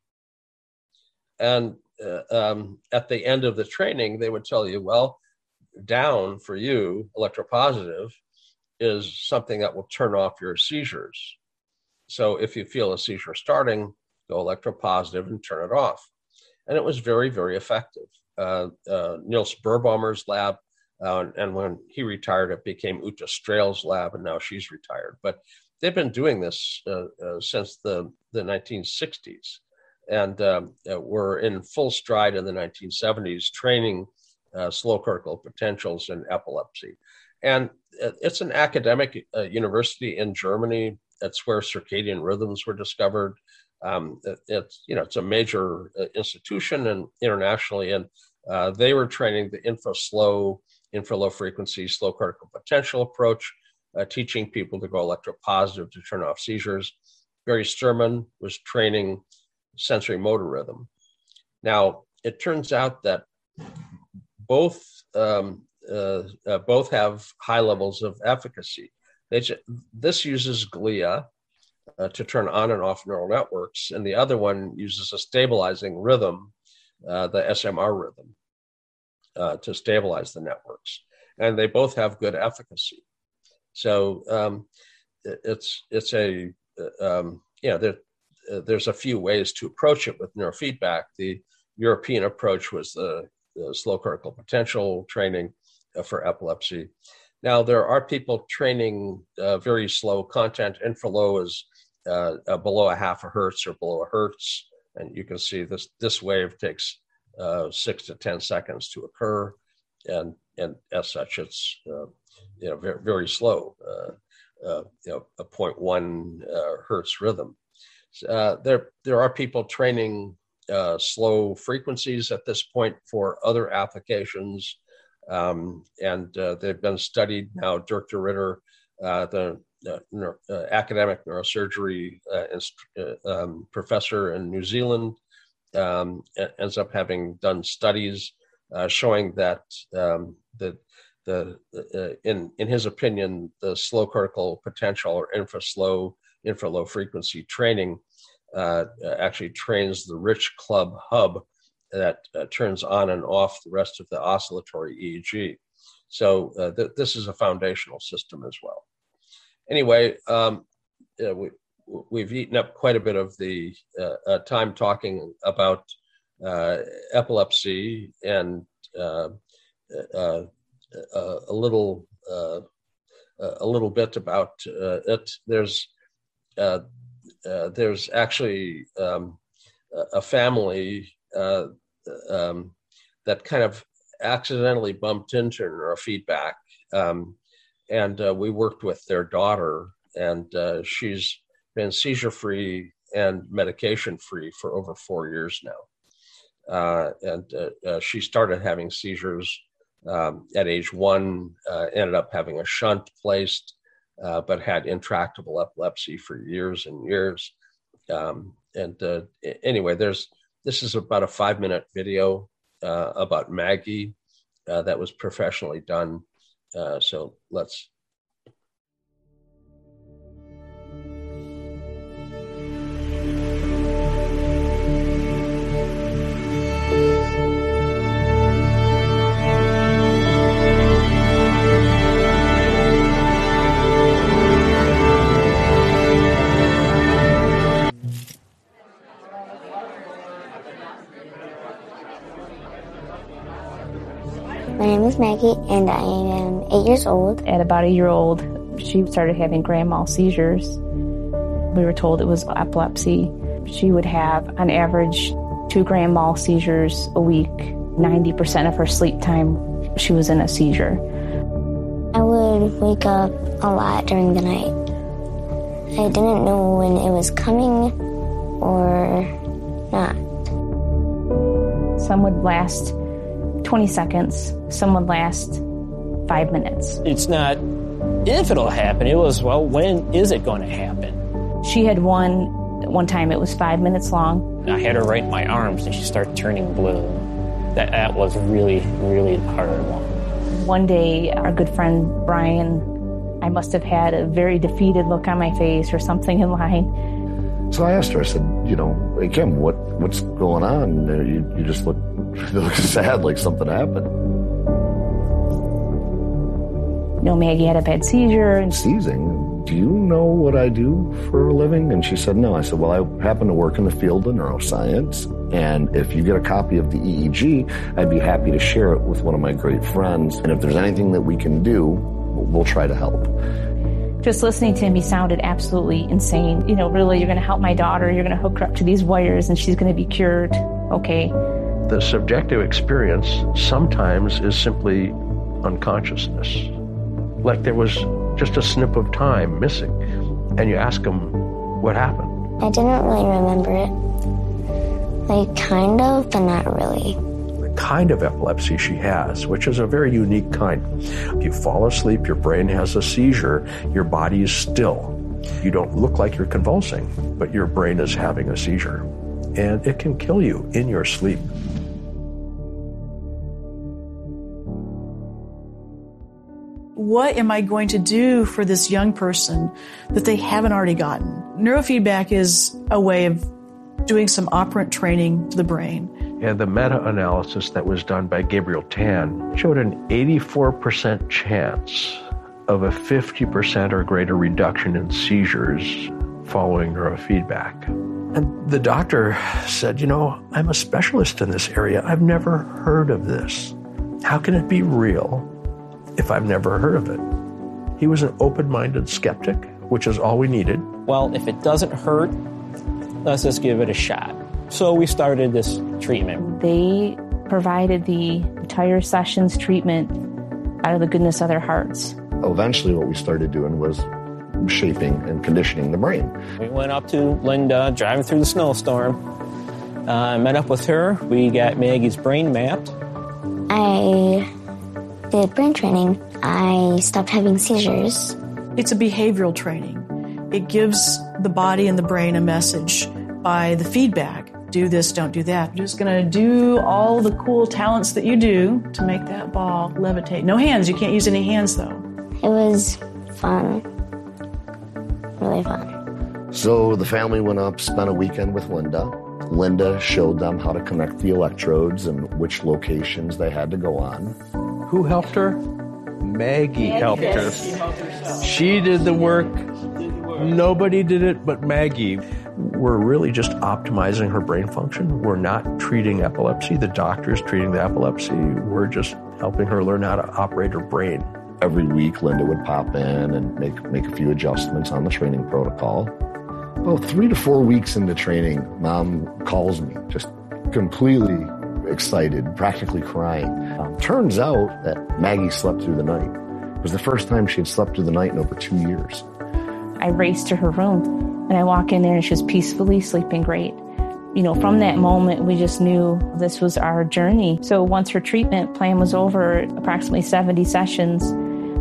And uh, um, at the end of the training, they would tell you, well, down for you, electropositive, is something that will turn off your seizures. So if you feel a seizure starting, go electropositive and turn it off. And it was very, very effective. Uh, uh, Niels Burbaumer's lab, Uh, and when he retired, it became Uta Streel's lab, and now she's retired. But they've been doing this uh, uh, since the, the nineteen sixties, and um, were in full stride in the nineteen seventies, training uh, slow cortical potentials in epilepsy. And it's an academic uh, university in Germany. That's where circadian rhythms were discovered. Um, it, it's you know it's a major institution and internationally, and uh, they were training the infra-slow infra-low frequency, slow cortical potential approach, uh, teaching people to go electropositive to turn off seizures. Barry Sterman was training sensory motor rhythm. Now, it turns out that both um, uh, uh, both have high levels of efficacy. They ju- this uses glia uh, to turn on and off neural networks, and the other one uses a stabilizing rhythm, uh, the S M R rhythm. Uh, to stabilize the networks, and they both have good efficacy. So um, it, it's it's a uh, um, you know there, uh, there's a few ways to approach it with neurofeedback. The European approach was the, the slow cortical potential training uh, for epilepsy. Now there are people training uh, very slow content. Infralow is uh, uh, below a half a hertz or below a hertz, and you can see this this wave takes Uh, six to ten seconds to occur, and and as such, it's uh, you know very, very slow, uh, uh, you know a zero point one uh, hertz rhythm. Uh, there there are people training uh, slow frequencies at this point for other applications, um, and uh, they've been studied now. Dirk de Ritter, uh, the uh, neuro, uh, academic neurosurgery uh, inst- uh, um, professor in New Zealand. Um, ends up having done studies uh, showing that um, the, the, the in in his opinion, the slow cortical potential or infra slow infra low frequency training uh, actually trains the rich club hub that uh, turns on and off the rest of the oscillatory E E G. So uh, th this is a foundational system as well. Anyway, um, uh, we, we've eaten up quite a bit of the uh, uh, time talking about uh, epilepsy and uh, uh, uh, a little uh, a little bit about uh, it. There's uh, uh, there's actually um, a family uh, um, that kind of accidentally bumped into neurofeedback, um, and uh, we worked with their daughter, and uh, she's been seizure-free and medication-free for over four years now. Uh, and uh, uh, she started having seizures um, at age one, uh, ended up having a shunt placed, uh, but had intractable epilepsy for years and years. Um, and uh, anyway, there's this is about a five-minute video uh, about Maggie uh, that was professionally done. Uh, so let's... Maggie, and I am eight years old. At about a year old, she started having grand mal seizures. We were told it was epilepsy. She would have, on average, two grand mal seizures a week. ninety percent of her sleep time, she was in a seizure. I would wake up a lot during the night. I didn't know when it was coming or not. Some would last twenty seconds, some would last five minutes. It's not if it'll happen, it was, well, when is it going to happen? She had one, one time it was five minutes long. I had her right in my arms and she started turning blue. That, that was really, really a hard one. One day, our good friend Brian, I must have had a very defeated look on my face or something in line. So I asked her, I said, you know, hey, Kim, what, what's going on? You, you just look They look sad, like something happened. You know, Maggie had a bad seizure. And Seizing? Do you know what I do for a living? And she said, no. I said, well, I happen to work in the field of neuroscience, and if you get a copy of the E E G, I'd be happy to share it with one of my great friends, and if there's anything that we can do, we'll try to help. Just listening to him, he sounded absolutely insane. You know, really, you're going to help my daughter, you're going to hook her up to these wires, and she's going to be cured. Okay. The subjective experience sometimes is simply unconsciousness. Like there was just a snip of time missing, and you ask them, what happened? I didn't really remember it. Like, kind of, but not really. The kind of epilepsy she has, which is a very unique kind. You fall asleep, your brain has a seizure, your body is still. You don't look like you're convulsing, but your brain is having a seizure. And it can kill you in your sleep. What am I going to do for this young person that they haven't already gotten? Neurofeedback is a way of doing some operant training to the brain. And the meta-analysis that was done by Gabriel Tan showed an eighty-four percent chance of a fifty percent or greater reduction in seizures following neurofeedback. And the doctor said, you know, I'm a specialist in this area. I've never heard of this. How can it be real if I've never heard of it? He was an open-minded skeptic, which is all we needed. Well, if it doesn't hurt, let's just give it a shot. So we started this treatment. They provided the entire session's treatment out of the goodness of their hearts. Eventually what we started doing was shaping and conditioning the brain. We went up to Linda, driving through the snowstorm. I uh, met up with her. We got Maggie's brain mapped. I... The brain training, I stopped having seizures. It's a behavioral training. It gives the body and the brain a message by the feedback. do this, don't do that. I'm just going to do all the cool talents that you do to make that ball levitate. No hands. You can't use any hands, though. It was fun. Really fun. So the family went up, spent a weekend with Linda. Linda showed them how to connect the electrodes and which locations they had to go on. Who helped her? Maggie, Maggie helped her. She, helped she did the work. Nobody did it but Maggie. We're really just optimizing her brain function. We're not treating epilepsy. The doctor's treating the epilepsy. We're just helping her learn how to operate her brain. Every week, Linda would pop in and make, make a few adjustments on the training protocol. About three to four weeks into training, Mom calls me, just completely excited, practically crying. Um, turns out that Maggie slept through the night. It was the first time she had slept through the night in over two years. I raced to her room, and I walk in there, and she was peacefully sleeping great. You know, from that moment, we just knew this was our journey. So once her treatment plan was over, approximately seventy sessions,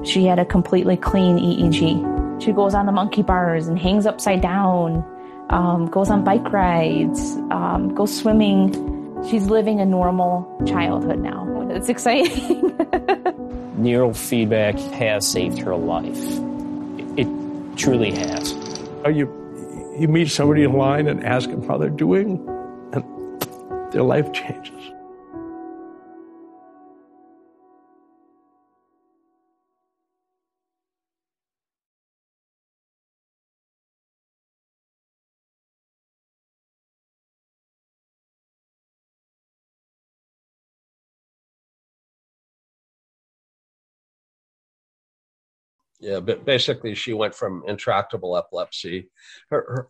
she had a completely clean E E G. She goes on the monkey bars and hangs upside down, um, goes on bike rides, um, goes swimming. She's living a normal childhood now. It's exciting. Neurofeedback has saved her life. It truly has. Are you... You meet somebody in line and ask them how they're doing, and their life changes. Yeah, but basically she went from intractable epilepsy. Her, her,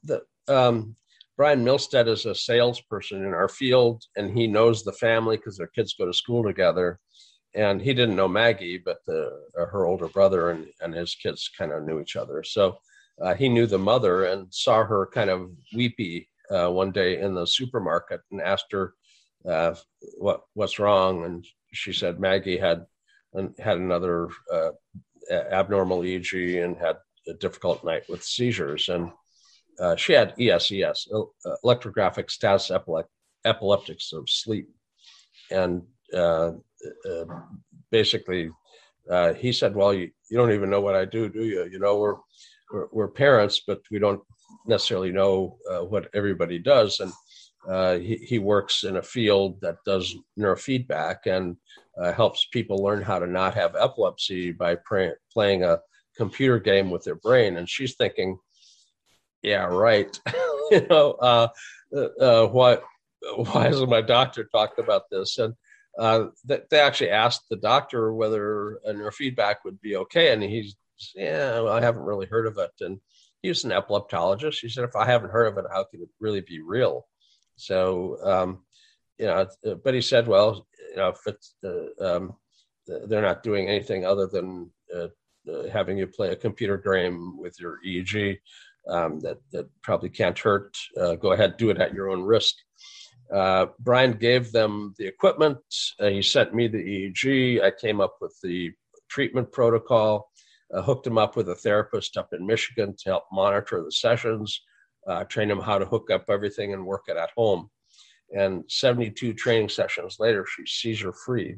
the, um, Brian Milstead is a salesperson in our field, and he knows the family because their kids go to school together. And he didn't know Maggie, but the, uh, her older brother and, and his kids kind of knew each other. So uh, he knew the mother and saw her kind of weepy uh, one day in the supermarket and asked her uh, what what's wrong. And she said Maggie had had another uh abnormal E E G and had a difficult night with seizures. And uh, she had E S E S, electrographic status epileptics of sleep. And uh, uh, basically, uh, he said, well, you, you don't even know what I do, do you? You know, we're, we're, we're parents, but we don't necessarily know uh, what everybody does. And uh, he, he works in a field that does neurofeedback and uh, helps people learn how to not have epilepsy by pray, playing a computer game with their brain. And she's thinking, yeah, right. you know, uh, uh, why, why isn't my doctor talking about this? And uh, th- they actually asked the doctor whether a neurofeedback would be okay. And he's, yeah, well, I haven't really heard of it. And he's an epileptologist. He said, if I haven't heard of it, how can it really be real? So, um, you know, but he said, well, you know, if it's, uh, um, they're not doing anything other than uh, uh, having you play a computer game with your E E G, um, that, that probably can't hurt. Uh, go ahead, do it at your own risk. Uh, Brian gave them the equipment. Uh, he sent me the E E G. I came up with the treatment protocol, uh, hooked him up with a therapist up in Michigan to help monitor the sessions. Uh, train them how to hook up everything and work it at home. And seventy-two training sessions later, she's seizure-free.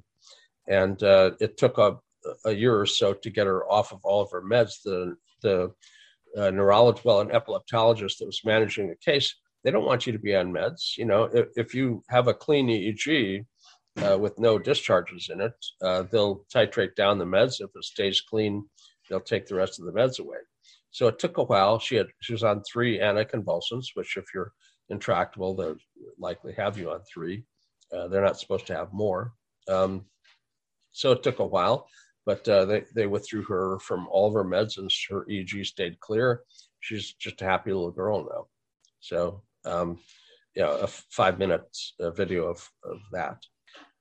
And uh, it took a, a year or so to get her off of all of her meds. The, the uh, neurologist, well, an epileptologist that was managing the case, they don't want you to be on meds. You know, if, if you have a clean E E G uh, with no discharges in it, uh, they'll titrate down the meds. If it stays clean, they'll take the rest of the meds away. So it took a while. She had she was on three anticonvulsants, which if you're intractable, they'll likely have you on three. Uh, they're not supposed to have more. Um, so it took a while, but uh, they, they withdrew her from all of her meds and her E E G stayed clear. She's just a happy little girl now. So, um, you know, a five-minute uh, video of, of that.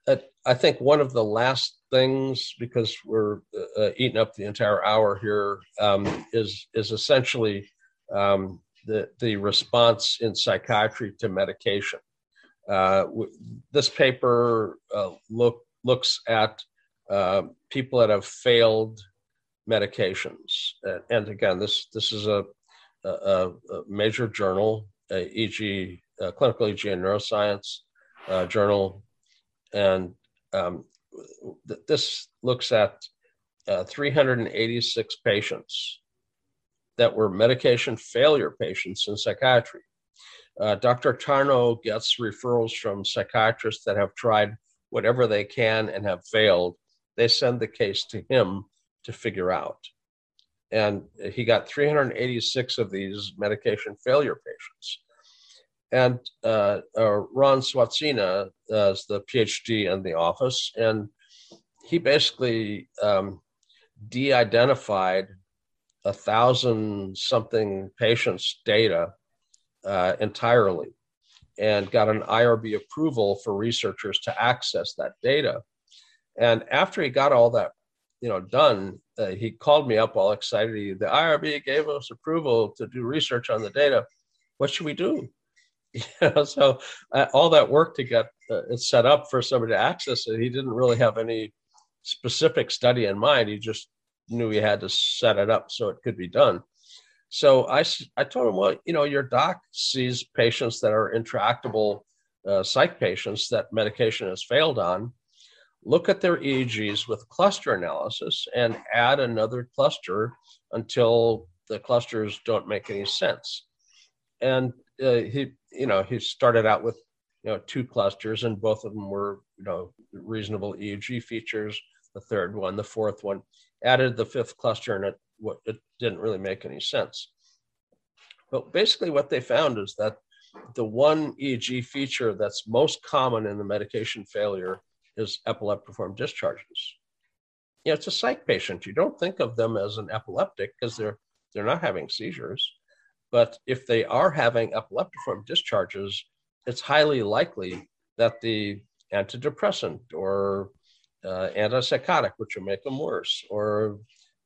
Uh, I think one of the last things, because we're uh, eating up the entire hour here, um, is is essentially um, the the response in psychiatry to medication. Uh, w- this paper uh, look looks at uh, people that have failed medications, and, and again, this this is a, a, a major journal, uh, for example, uh, Clinical E E G and Neuroscience uh, Journal. And um, th this looks at uh, three hundred eighty-six patients that were medication failure patients in psychiatry. Uh, Doctor Tarno gets referrals from psychiatrists that have tried whatever they can and have failed. They send the case to him to figure out. And he got three hundred eighty-six of these medication failure patients. And uh, uh, Ron Swatsina uh, is the P H D in the office, and he basically um, de-identified a thousand something patients' data uh, entirely, and got an I R B approval for researchers to access that data. And after he got all that, you know, done, uh, he called me up all excited. The I R B gave us approval to do research on the data. What should we do? You know, so uh, all that work to get uh, it set up for somebody to access it, he didn't really have any specific study in mind. He just knew he had to set it up so it could be done. So I, I told him, well, you know, your doc sees patients that are intractable uh, psych patients that medication has failed on. Look at their E E Gs with cluster analysis and add another cluster until the clusters don't make any sense. And uh, he, you know, he started out with, you know, two clusters, and both of them were, you know, reasonable E E G features. The third one, the fourth one, added the fifth cluster, and it, it didn't really make any sense. But basically what they found is that the one E E G feature that's most common in the medication failure is epileptiform discharges. You know, it's a psych patient. You don't think of them as an epileptic because they're, they're not having seizures. But if they are having epileptiform discharges, it's highly likely that the antidepressant or uh, antipsychotic, which will make them worse, or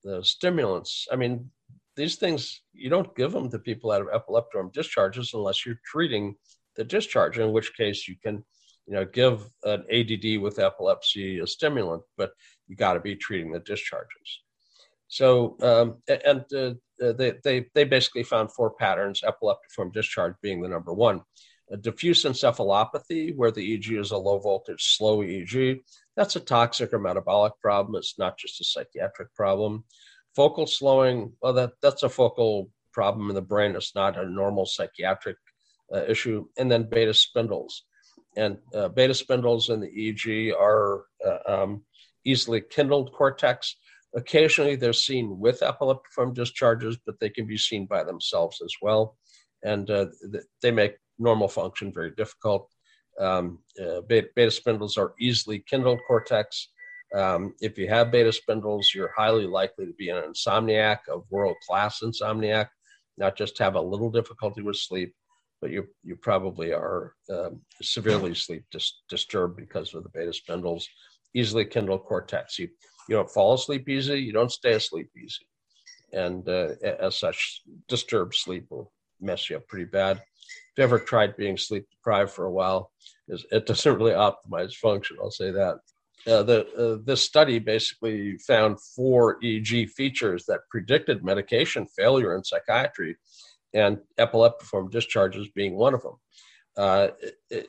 the stimulants. I mean, these things, you don't give them to people out of epileptiform discharges unless you're treating the discharge, in which case you can, you know, give an A D D with epilepsy a stimulant, but you got to be treating the discharges. So, um, and uh, they, they, they basically found four patterns, epileptiform discharge being the number one. A diffuse encephalopathy, where the E E G is a low voltage, slow E E G. That's a toxic or metabolic problem. It's not just a psychiatric problem. Focal slowing, well, that, that's a focal problem in the brain. It's not a normal psychiatric uh, issue. And then beta spindles. And uh, beta spindles in the E E G are uh, um, easily kindled cortex. Occasionally they're seen with epileptiform discharges, but they can be seen by themselves as well. And uh, th they make normal function very difficult. Um, uh, beta, beta spindles are easily kindled cortex. Um, if you have beta spindles, you're highly likely to be an insomniac, a world-class insomniac, not just have a little difficulty with sleep, but you, you probably are um, severely sleep dis disturbed because of the beta spindles, easily kindled cortex. You, you don't fall asleep easy, you don't stay asleep easy. And uh, as such, disturbed sleep will mess you up pretty bad. If you ever tried being sleep deprived for a while, it doesn't really optimize function, I'll say that. Uh, the, uh, this study basically found four E E G features that predicted medication failure in psychiatry, and epileptiform discharges being one of them. Uh,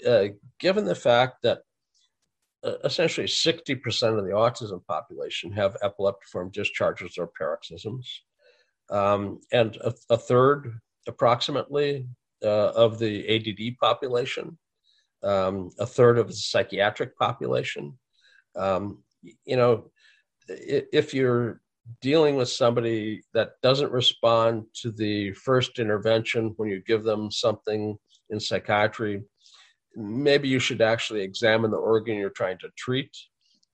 uh, given the fact that uh, essentially sixty percent of the autism population have epileptiform discharges or paroxysms, um, and a, a third approximately uh, of the A D D population, um, a third of the psychiatric population, um, you know, if you're dealing with somebody that doesn't respond to the first intervention when you give them something in psychiatry, maybe you should actually examine the organ you're trying to treat,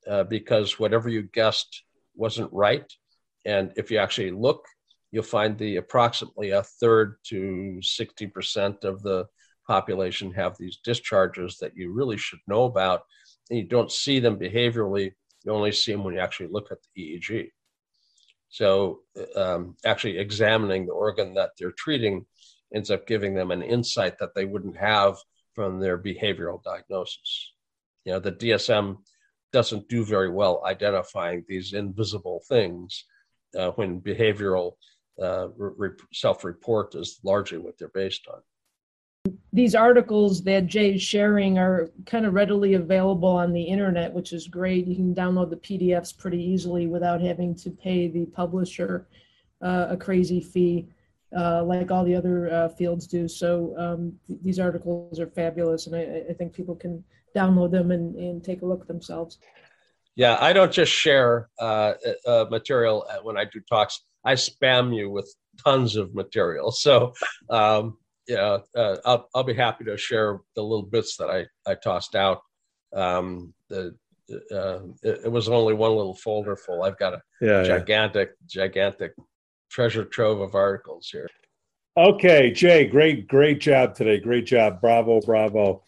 uh, because whatever you guessed wasn't right. And if you actually look, you'll find the approximately a third to sixty percent of the population have these discharges that you really should know about. And you don't see them behaviorally. You only see them when you actually look at the E E G. So um, actually examining the organ that they're treating ends up giving them an insight that they wouldn't have from their behavioral diagnosis. You know, the D S M doesn't do very well identifying these invisible things uh, when behavioral uh, self-report is largely what they're based on. These articles that Jay's sharing are kind of readily available on the internet, which is great. You can download the P D Fs pretty easily without having to pay the publisher uh, a crazy fee uh, like all the other uh, fields do. So um, th- these articles are fabulous, and I, I think people can download them and, and take a look themselves. Yeah, I don't just share uh, uh, material when I do talks. I spam you with tons of material. So, um, yeah, uh, I'll, I'll be happy to share the little bits that I, I tossed out. Um, the, uh, it, it was only one little folder full. I've got a yeah, gigantic, yeah. gigantic treasure trove of articles here. Okay, Jay, great, great job today. Great job. Bravo, bravo.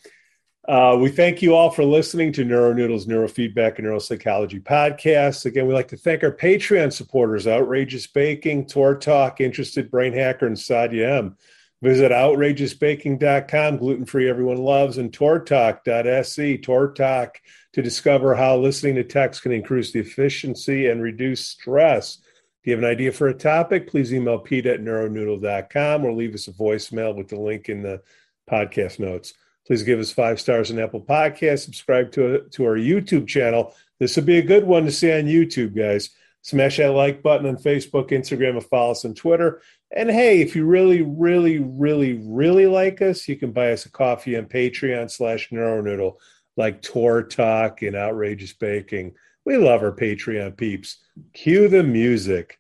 Uh, we thank you all for listening to NeuroNoodles Neurofeedback and Neuropsychology Podcast. Again, we'd like to thank our Patreon supporters, Outrageous Baking, Tor Talk, Interested Brain Hacker, and Sadia M. Visit outrageous baking dot com, gluten-free everyone loves, and tortalk dot s e, Tor Talk, to discover how listening to text can increase the efficiency and reduce stress. If you have an idea for a topic, please email pete at neuronoodle dot com or leave us a voicemail with the link in the podcast notes. Please give us five stars on Apple Podcasts. Subscribe to, to our YouTube channel. This would be a good one to see on YouTube, guys. Smash that like button on Facebook, Instagram, and follow us on Twitter. And, hey, if you really, really, really, really like us, you can buy us a coffee on Patreon slash NeuroNoodle, like Tor Talk and Outrageous Baking. We love our Patreon peeps. Cue the music.